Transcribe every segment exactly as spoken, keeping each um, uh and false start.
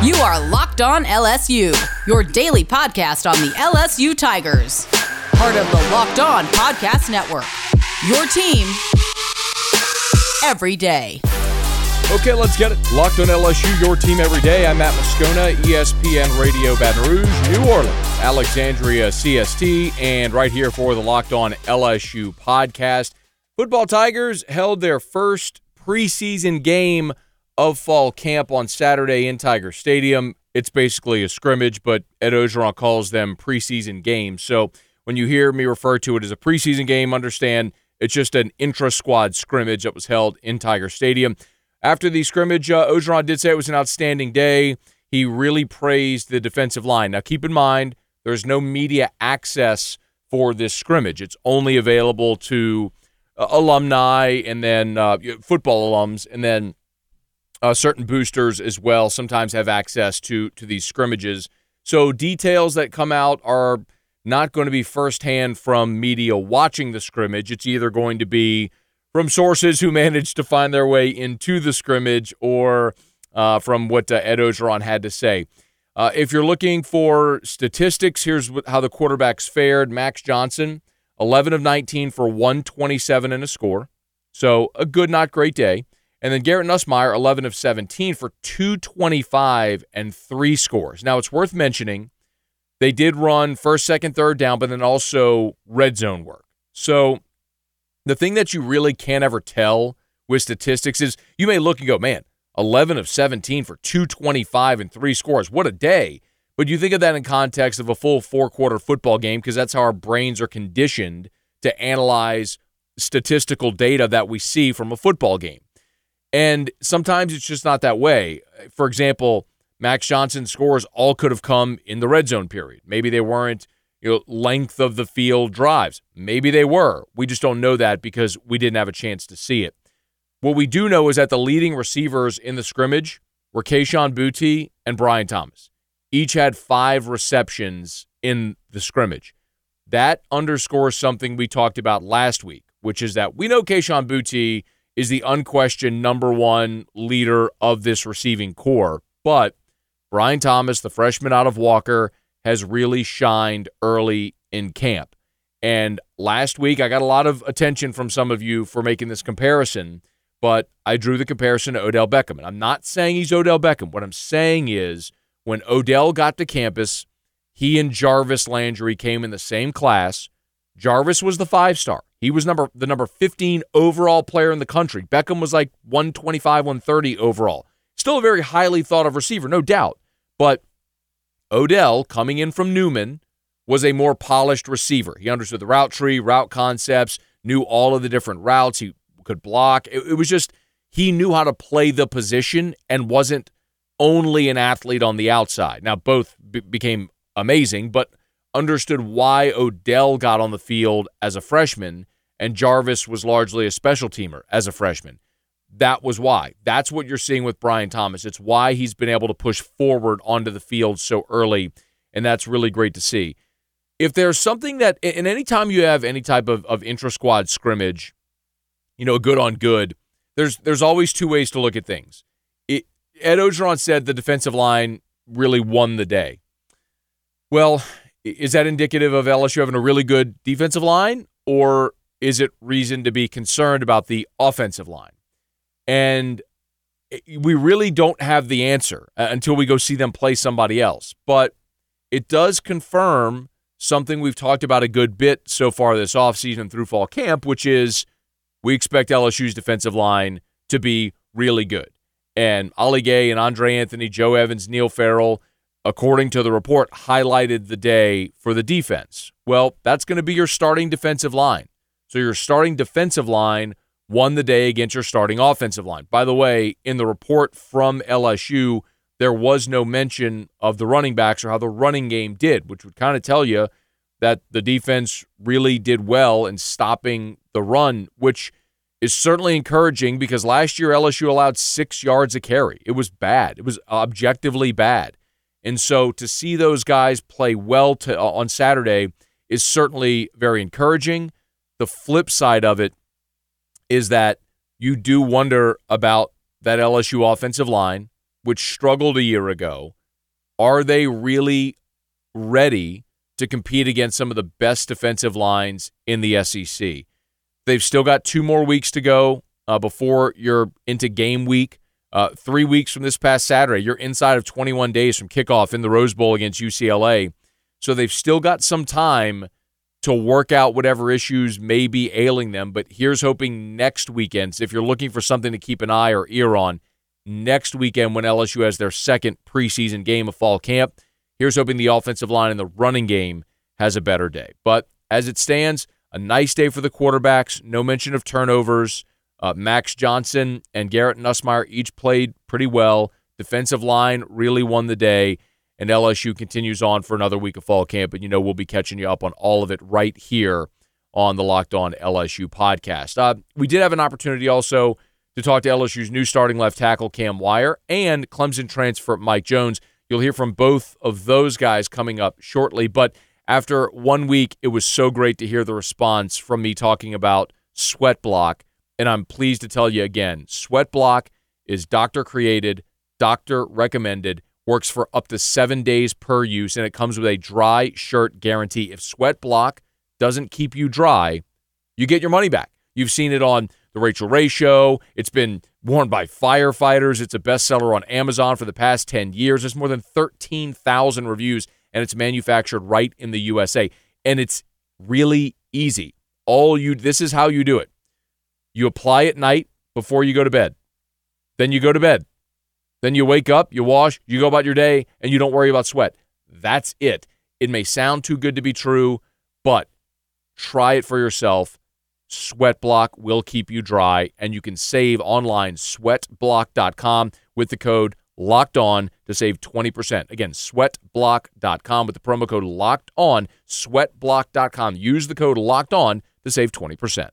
You are Locked On L S U, your daily podcast on the L S U Tigers. Part of the Locked On Podcast Network, your team every day. Okay, let's get it. Locked On L S U, your team every day. I'm Matt Moscona, E S P N Radio Baton Rouge, New Orleans, Alexandria C S T, and right here for the Locked On L S U podcast. Football Tigers held their first preseason game of fall camp on Saturday in Tiger Stadium. It's basically a scrimmage, but Ed Ogeron calls them preseason games. So when you hear me refer to it as a preseason game, understand it's just an intra-squad scrimmage that was held in Tiger Stadium. After the scrimmage, uh, Ogeron did say it was an outstanding day. He really praised the defensive line. Now, keep in mind, there's no media access for this scrimmage. It's only available to uh, alumni and then uh, football alums, and then uh, certain boosters as well sometimes have access to, to these scrimmages. So details that come out are not going to be firsthand from media watching the scrimmage. It's either going to be from sources who managed to find their way into the scrimmage, or uh, from what uh, Ed Ogeron had to say. Uh, if you're looking for statistics, here's how the quarterbacks fared. Max Johnson, eleven of nineteen for one twenty-seven and a score. So a good, not great day. And then Garrett Nussmeier, eleven of seventeen for two twenty-five and three scores. Now, it's worth mentioning they did run first, second, third down, but then also red zone work. So the thing that you really can't ever tell with statistics is you may look and go, man, eleven of seventeen for two twenty-five and three scores. What a day. But you think of that in context of a full four-quarter football game, because that's how our brains are conditioned to analyze statistical data that we see from a football game. And sometimes it's just not that way. For example, Max Johnson's scores all could have come in the red zone period. Maybe they weren't, you know, length of the field drives. Maybe they were. We just don't know that because we didn't have a chance to see it. What we do know is that the leading receivers in the scrimmage were Kayshon Boutte and Brian Thomas. Each had five receptions in the scrimmage. That underscores something we talked about last week, which is that we know Kayshon Boutte is the unquestioned number one leader of this receiving corps, but Brian Thomas, the freshman out of Walker, has really shined early in camp. And last week, I got a lot of attention from some of you for making this comparison, but I drew the comparison to Odell Beckham. And I'm not saying he's Odell Beckham. What I'm saying is when Odell got to campus, he and Jarvis Landry came in the same class. Jarvis was the five-star. He was number the number fifteen overall player in the country. Beckham was like one twenty-five, one thirty overall. Still a very highly thought-of receiver, no doubt, but Odell, coming in from Newman, was a more polished receiver. He understood the route tree, route concepts, knew all of the different routes. He could block. It, it was just he knew how to play the position and wasn't only an athlete on the outside. Now, both b- became amazing, but understood why Odell got on the field as a freshman and Jarvis was largely a special teamer as a freshman. That was why. That's what you're seeing with Brian Thomas. It's why he's been able to push forward onto the field so early, and that's really great to see. If there's something that, and anytime you have any type of, of intra-squad scrimmage, you know, good on good, there's there's always two ways to look at things. It, Ed Ogeron said the defensive line really won the day. Well, is that indicative of L S U having a really good defensive line, or is it reason to be concerned about the offensive line? And we really don't have the answer until we go see them play somebody else. But it does confirm something we've talked about a good bit so far this offseason through fall camp, which is we expect L S U's defensive line to be really good. And Ali Gay and Andre Anthony, Joe Evans, Neil Farrell, according to the report, highlighted the day for the defense. Well, that's going to be your starting defensive line. So your starting defensive line won the day against your starting offensive line. By the way, in the report from L S U, there was no mention of the running backs or how the running game did, which would kind of tell you that the defense really did well in stopping the run, which is certainly encouraging because last year L S U allowed six yards a carry. It was bad. It was objectively bad. And so to see those guys play well to, uh, on Saturday is certainly very encouraging. The flip side of it is that you do wonder about that L S U offensive line which struggled a year ago, are they really ready to compete against some of the best defensive lines in the S E C? They've still got two more weeks to go uh, before you're into game week. Uh, three weeks from this past Saturday, you're inside of twenty-one days from kickoff in the Rose Bowl against U C L A. So they've still got some time to work out whatever issues may be ailing them. But here's hoping next weekend, if you're looking for something to keep an eye or ear on, next weekend when L S U has their second preseason game of fall camp, here's hoping the offensive line and the running game has a better day. But as it stands, a nice day for the quarterbacks, no mention of turnovers. Uh, Max Johnson and Garrett Nussmeier each played pretty well. Defensive line really won the day, and L S U continues on for another week of fall camp. And, you know, we'll be catching you up on all of it right here on the Locked On L S U podcast. Uh, we did have an opportunity also to talk to L S U's new starting left tackle, Cam Wire, and Clemson transfer Mike Jones. You'll hear from both of those guys coming up shortly. But after one week, it was so great to hear the response from me talking about Sweatblock. And I'm pleased to tell you again, Sweatblock is doctor-created, doctor-recommended, works for up to seven days per use, and it comes with a dry shirt guarantee. If Sweatblock doesn't keep you dry, you get your money back. You've seen it on the Rachel Ray Show. It's been worn by firefighters. It's a bestseller on Amazon for the past ten years. There's more than thirteen thousand reviews, and it's manufactured right in the U S A. And it's really easy. All you, this is how you do it. You apply at night before you go to bed. Then you go to bed. Then you wake up, you wash, you go about your day, and you don't worry about sweat. That's it. It may sound too good to be true, but try it for yourself. Sweatblock will keep you dry, and you can save online sweatblock dot com with the code LOCKEDON to save twenty percent. Again, sweatblock dot com with the promo code LOCKEDON, sweatblock dot com. Use the code LOCKEDON to save twenty percent.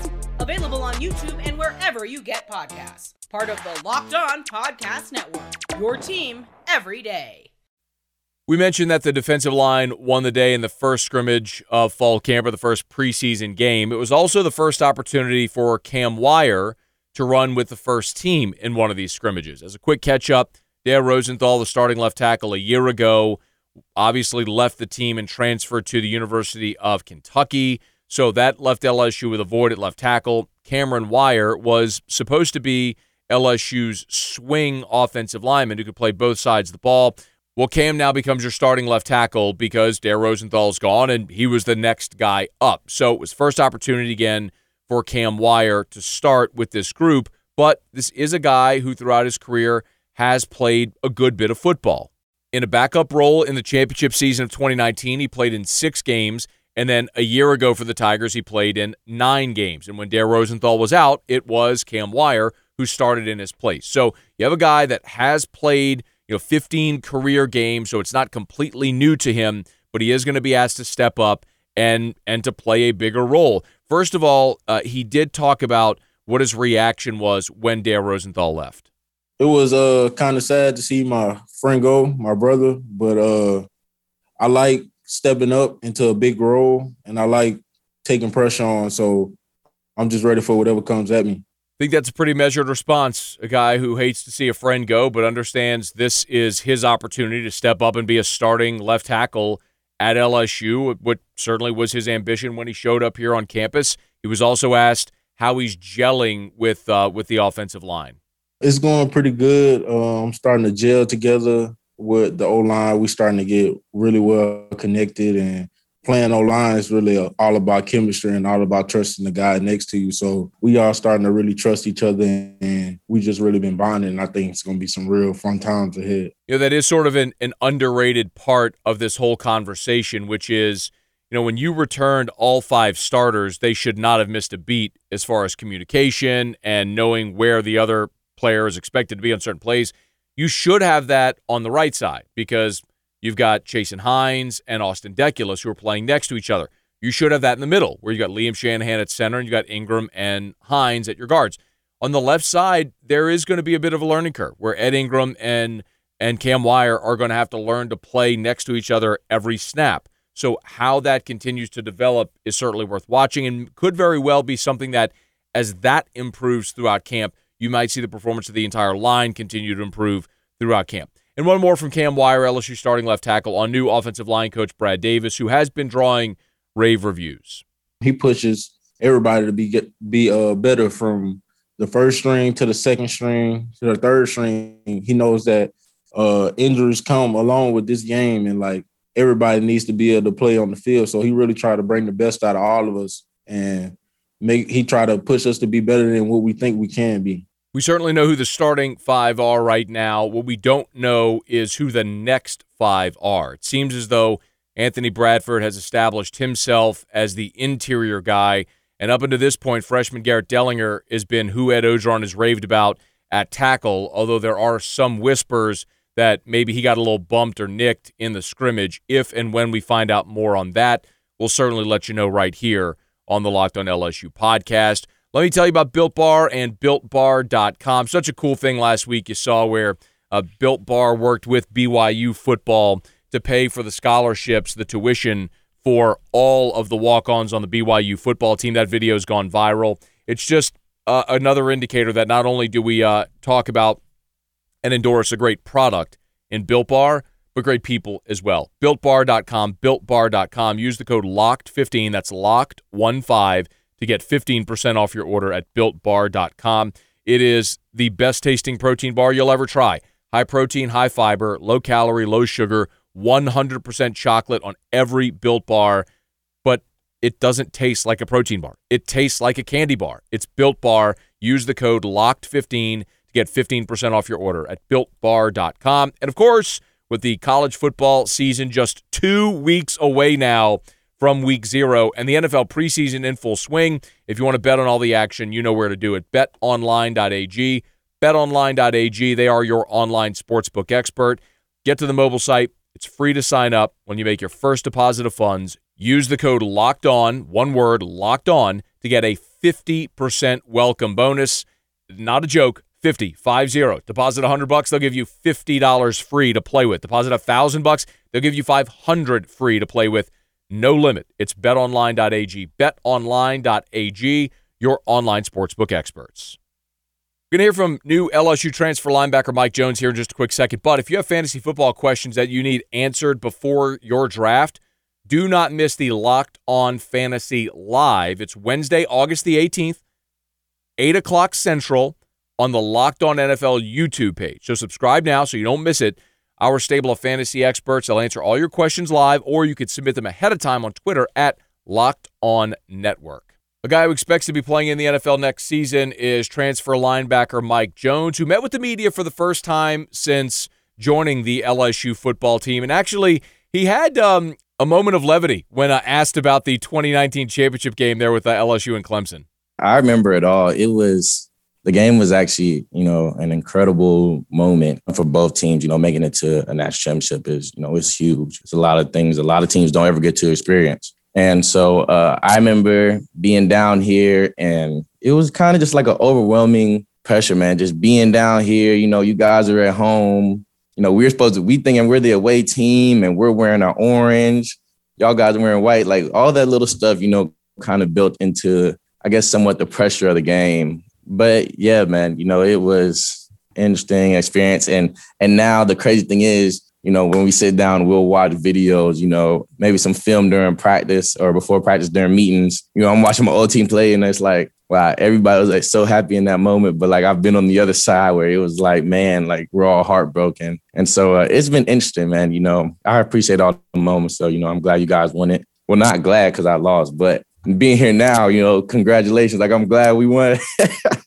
Available on YouTube and wherever you get podcasts. Part of the Locked On Podcast Network, your team every day. We mentioned that the defensive line won the day in the first scrimmage of fall camp, or the first preseason game. It was also the first opportunity for Cam Wire to run with the first team in one of these scrimmages. As a quick catch-up, Daryl Rosenthal, the starting left tackle a year ago, obviously left the team and transferred to the University of Kentucky. So that left L S U with a void at left tackle. Cameron Wire was supposed to be L S U's swing offensive lineman who could play both sides of the ball. Well, Cam now becomes your starting left tackle because Dare Rosenthal's gone, and he was the next guy up. So it was first opportunity again for Cam Wire to start with this group. But this is a guy who throughout his career has played a good bit of football. In a backup role in the championship season of twenty nineteen, he played in six games. And then a year ago for the Tigers, he played in nine games. And when Dare Rosenthal was out, it was Cam Wire who started in his place. So you have a guy that has played, you know, fifteen career games, so it's not completely new to him, but he is going to be asked to step up and and to play a bigger role. First of all, uh, he did talk about what his reaction was when Dare Rosenthal left. It was uh, kind of sad to see my friend go, my brother, but uh, I like stepping up into a big role, and I like taking pressure on, so I'm just ready for whatever comes at me. I think that's a pretty measured response, a guy who hates to see a friend go but understands this is his opportunity to step up and be a starting left tackle at L S U, what certainly was his ambition when he showed up here on campus. He was also asked how he's gelling with, uh, with the offensive line. It's going pretty good. Uh, I'm starting to gel together with the O-line. We're starting to get really well connected, and playing O-line is really all about chemistry and all about trusting the guy next to you. So we are starting to really trust each other, and we just really been bonding. I think it's going to be some real fun times ahead. You know, that is sort of an, an underrated part of this whole conversation, which is, you know, when you returned all five starters, they should not have missed a beat as far as communication and knowing where the other player is expected to be on certain plays. You should have that on the right side because you've got Jason Hines and Austin Deculus who are playing next to each other. You should have that in the middle where you got Liam Shanahan at center and you got Ingram and Hines at your guards. On the left side, there is going to be a bit of a learning curve where Ed Ingram and and Cam Wire are going to have to learn to play next to each other every snap. So how that continues to develop is certainly worth watching and could very well be something that, as that improves throughout camp, you might see the performance of the entire line continue to improve throughout camp. And one more from Cam Wire, L S U starting left tackle, on new offensive line coach Brad Davis, who has been drawing rave reviews. He pushes everybody to be get, be uh, better from the first string to the second string to the third string. He knows that uh, injuries come along with this game, and like everybody needs to be able to play on the field. So he really tried to bring the best out of all of us and make he tried to push us to be better than what we think we can be. We certainly know who the starting five are right now. What we don't know is who the next five are. It seems as though Anthony Bradford has established himself as the interior guy, and up until this point, freshman Garrett Dellinger has been who Ed Ogeron has raved about at tackle, although there are some whispers that maybe he got a little bumped or nicked in the scrimmage. If and when we find out more on that, we'll certainly let you know right here on the Locked On L S U podcast. Let me tell you about Built Bar and Built Bar dot com. Such a cool thing last week you saw where uh, Built Bar worked with B Y U football to pay for the scholarships, the tuition for all of the walk-ons on the B Y U football team. That video has gone viral. It's just uh, another indicator that not only do we uh, talk about and endorse a great product in Built Bar, but great people as well. Built Bar dot com, Built Bar dot com. Use the code locked fifteen, that's locked fifteen, to get fifteen percent off your order at Built Bar dot com. It is the best-tasting protein bar you'll ever try. High protein, high fiber, low calorie, low sugar, one hundred percent chocolate on every Built Bar, but it doesn't taste like a protein bar. It tastes like a candy bar. It's Built Bar. Use the code locked fifteen to get fifteen percent off your order at Built Bar dot com. And, of course, with the college football season just two weeks away now from week zero and the N F L preseason in full swing, if you want to bet on all the action, you know where to do it. Bet online dot a g. Bet online dot a g. They are your online sportsbook expert. Get to the mobile site. It's free to sign up when you make your first deposit of funds. Use the code LOCKED ON, one word, LOCKED ON, to get a fifty percent welcome bonus. Not a joke. fifty, five zero. Deposit one hundred bucks, they'll give you fifty dollars free to play with. Deposit one thousand bucks, they'll give you five hundred dollars free to play with. No limit. It's bet online dot a g. Bet online dot a g, your online sportsbook experts. We're going to hear from new L S U transfer linebacker Mike Jones here in just a quick second, but if you have fantasy football questions that you need answered before your draft, do not miss the Locked On Fantasy Live. It's Wednesday, August the eighteenth, eight o'clock Central, on the Locked On N F L YouTube page. So subscribe now so you don't miss it. Our stable of fantasy experts, they'll answer all your questions live, or you could submit them ahead of time on Twitter at Locked On Network. A guy who expects to be playing in the N F L next season is transfer linebacker Mike Jones, who met with the media for the first time since joining the L S U football team. And actually, he had um, a moment of levity when uh, asked about the twenty nineteen championship game there with uh, L S U and Clemson. I remember it all. It was... The game was actually, you know, an incredible moment for both teams. You know, making it to a national championship is, you know, it's huge. It's a lot of things a lot of teams don't ever get to experience. And so uh, I remember being down here, and it was kind of just like an overwhelming pressure, man. Just being down here, you know, you guys are at home. You know, we're supposed to, we thinking we're the away team, and we're wearing our orange. Y'all guys are wearing white. Like all that little stuff, you know, kind of built into, I guess, somewhat the pressure of the game. But yeah, man, you know, it was an interesting experience. And and now the crazy thing is, you know, when we sit down, we'll watch videos, you know, maybe some film during practice or before practice during meetings. You know, I'm watching my old team play, and it's like, wow, everybody was like so happy in that moment. But like I've been on the other side where it was like, man, like we're all heartbroken. And so uh, it's been interesting, man. You know, I appreciate all the moments. So, you know, I'm glad you guys won it. Well, not glad because I lost, but being here now, you know, congratulations. Like, I'm glad we won.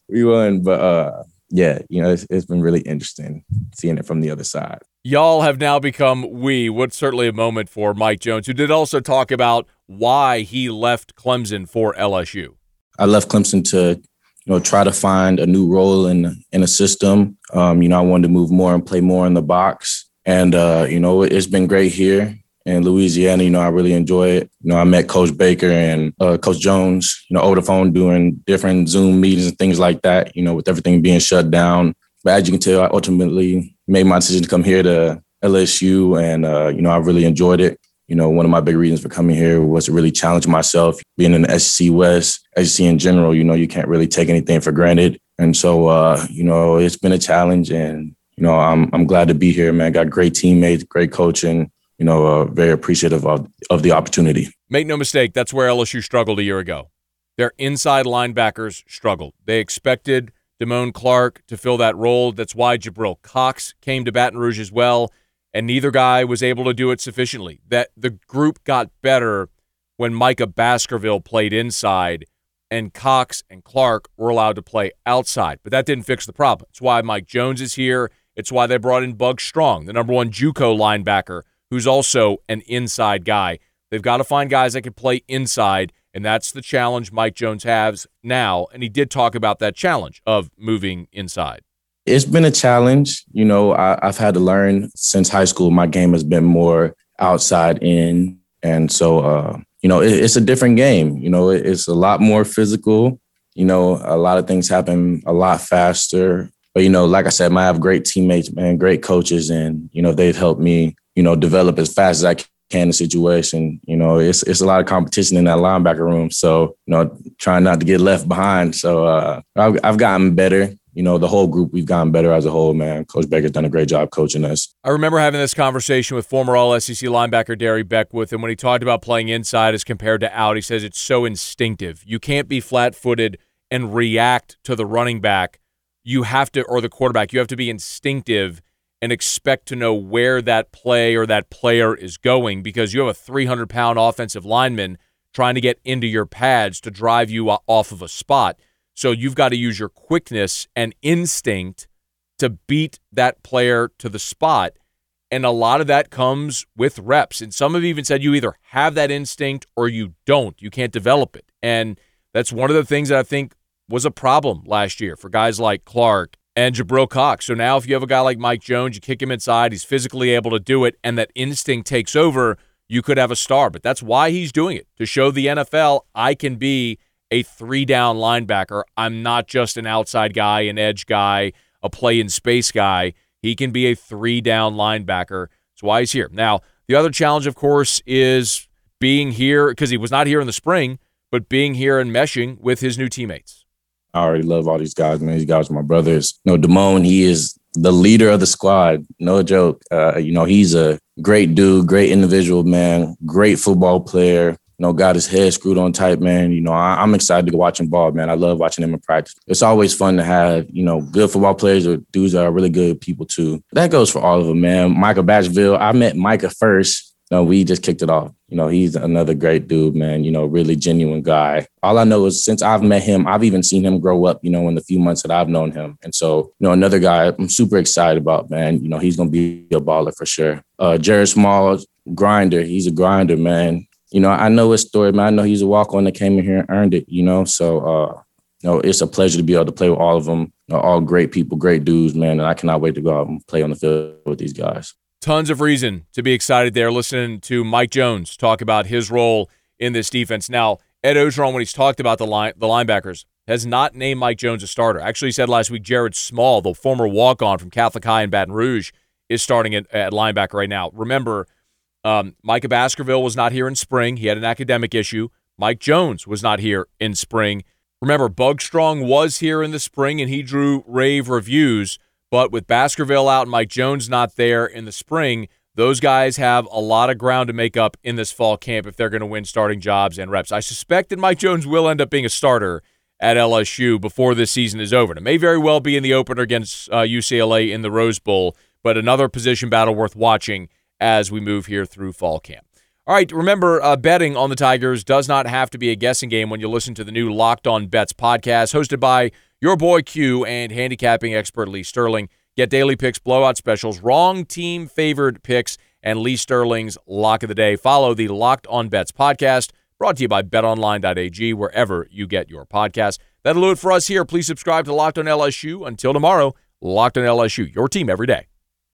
we won. But, uh, yeah, you know, it's, it's been really interesting seeing it from the other side. Y'all have now become we. What's certainly a moment for Mike Jones, who did also talk about why he left Clemson for L S U. I left Clemson to you know, try to find a new role in in a system. Um, you know, I wanted to move more and play more in the box. And, uh, you know, it's been great here in Louisiana. You know, I really enjoy it. You know, I met Coach Baker and uh, Coach Jones, you know, over the phone doing different Zoom meetings and things like that, you know, with everything being shut down. But as you can tell, I ultimately made my decision to come here to L S U. And, uh, you know, I really enjoyed it. You know, one of my big reasons for coming here was to really challenge myself. Being in the S E C West, S E C in general, you know, you can't really take anything for granted. And so, uh, you know, it's been a challenge. And, you know, I'm I'm glad to be here, man. Got great teammates, great coaching, you know, uh, very appreciative of, of the opportunity. Make no mistake, that's where L S U struggled a year ago. Their inside linebackers struggled. They expected Damone Clark to fill that role. That's why Jabril Cox came to Baton Rouge as well. And neither guy was able to do it sufficiently. That the group got better when Micah Baskerville played inside and Cox and Clark were allowed to play outside. But that didn't fix the problem. It's why Mike Jones is here. It's why they brought in Bug Strong, the number one JUCO linebacker, who's also an inside guy. They've got to find guys that can play inside, and that's the challenge Mike Jones has now. And he did talk about that challenge of moving inside. It's been a challenge. You know, I, I've had to learn since high school. My game has been more outside in. And so, uh, you know, it, it's a different game. You know, it, it's a lot more physical. You know, a lot of things happen a lot faster. But, you know, like I said, I have great teammates, man, great coaches. And, you know, they've helped me, you know, develop as fast as I can in the situation. You know, it's it's a lot of competition in that linebacker room. So, you know, trying not to get left behind. So uh, I've, I've gotten better. You know, the whole group, we've gotten better as a whole, man. Coach Baker's done a great job coaching us. I remember having this conversation with former All S E C linebacker Derry Beckwith, and when he talked about playing inside as compared to out, he says it's so instinctive. You can't be flat-footed and react to the running back. You have to, or the quarterback, you have to be instinctive and expect to know where that play or that player is going, because you have a three hundred pound offensive lineman trying to get into your pads to drive you off of a spot. So you've got to use your quickness and instinct to beat that player to the spot. And a lot of that comes with reps. And some have even said you either have that instinct or you don't. You can't develop it. And that's one of the things that I think was a problem last year for guys like Clark and Jabril Cox. So now if you have a guy like Mike Jones, you kick him inside, he's physically able to do it, and that instinct takes over, you could have a star. But that's why he's doing it, to show the N F L I can be a three-down linebacker. I'm not just an outside guy, an edge guy, a play-in-space guy. He can be a three-down linebacker. That's why he's here. Now, the other challenge, of course, is being here, because he was not here in the spring, but being here and meshing with his new teammates. I already love all these guys, man. These guys are my brothers. You know, Damone, he is the leader of the squad. No joke. Uh, you know, he's a great dude, great individual, man, great football player. You know, got his head screwed on tight, man. You know, I, I'm excited to go watch him ball, man. I love watching him in practice. It's always fun to have, you know, good football players or dudes that are really good people, too. That goes for all of them, man. Micah Baskerville, I met Micah first. You know, we just kicked it off. You know, he's another great dude, man. You know, really genuine guy. All I know is since I've met him, I've even seen him grow up, you know, in the few months that I've known him. And so, you know, another guy I'm super excited about, man. You know, he's going to be a baller for sure. Uh, Jared Small, grinder. He's a grinder, man. You know, I know his story, man. I know he's a walk-on that came in here and earned it, you know. So, uh, you know, it's a pleasure to be able to play with all of them. You know, all great people, great dudes, man. And I cannot wait to go out and play on the field with these guys. Tons of reason to be excited there, listening to Mike Jones talk about his role in this defense. Now, Ed Ogeron, when he's talked about the line, the linebackers, has not named Mike Jones a starter. Actually, he said last week Jared Small, the former walk-on from Catholic High in Baton Rouge, is starting at, at linebacker right now. Remember, Um, Micah Baskerville was not here in spring. He had an academic issue. Mike Jones was not here in spring. Remember, Bug Strong was here in the spring, and he drew rave reviews. But with Baskerville out and Mike Jones not there in the spring, those guys have a lot of ground to make up in this fall camp if they're going to win starting jobs and reps. I suspect that Mike Jones will end up being a starter at L S U before this season is over. And it may very well be in the opener against uh, U C L A in the Rose Bowl, but another position battle worth watching as we move here through fall camp. All right, remember, uh, betting on the Tigers does not have to be a guessing game when you listen to the new Locked On Bets podcast hosted by your boy Q and handicapping expert Lee Sterling. Get daily picks, blowout specials, wrong team favored picks, and Lee Sterling's Lock of the Day. Follow the Locked On Bets podcast, brought to you by betonline dot a g, wherever you get your podcasts. That'll do it for us here. Please subscribe to Locked on L S U. Until tomorrow, Locked on L S U, your team every day.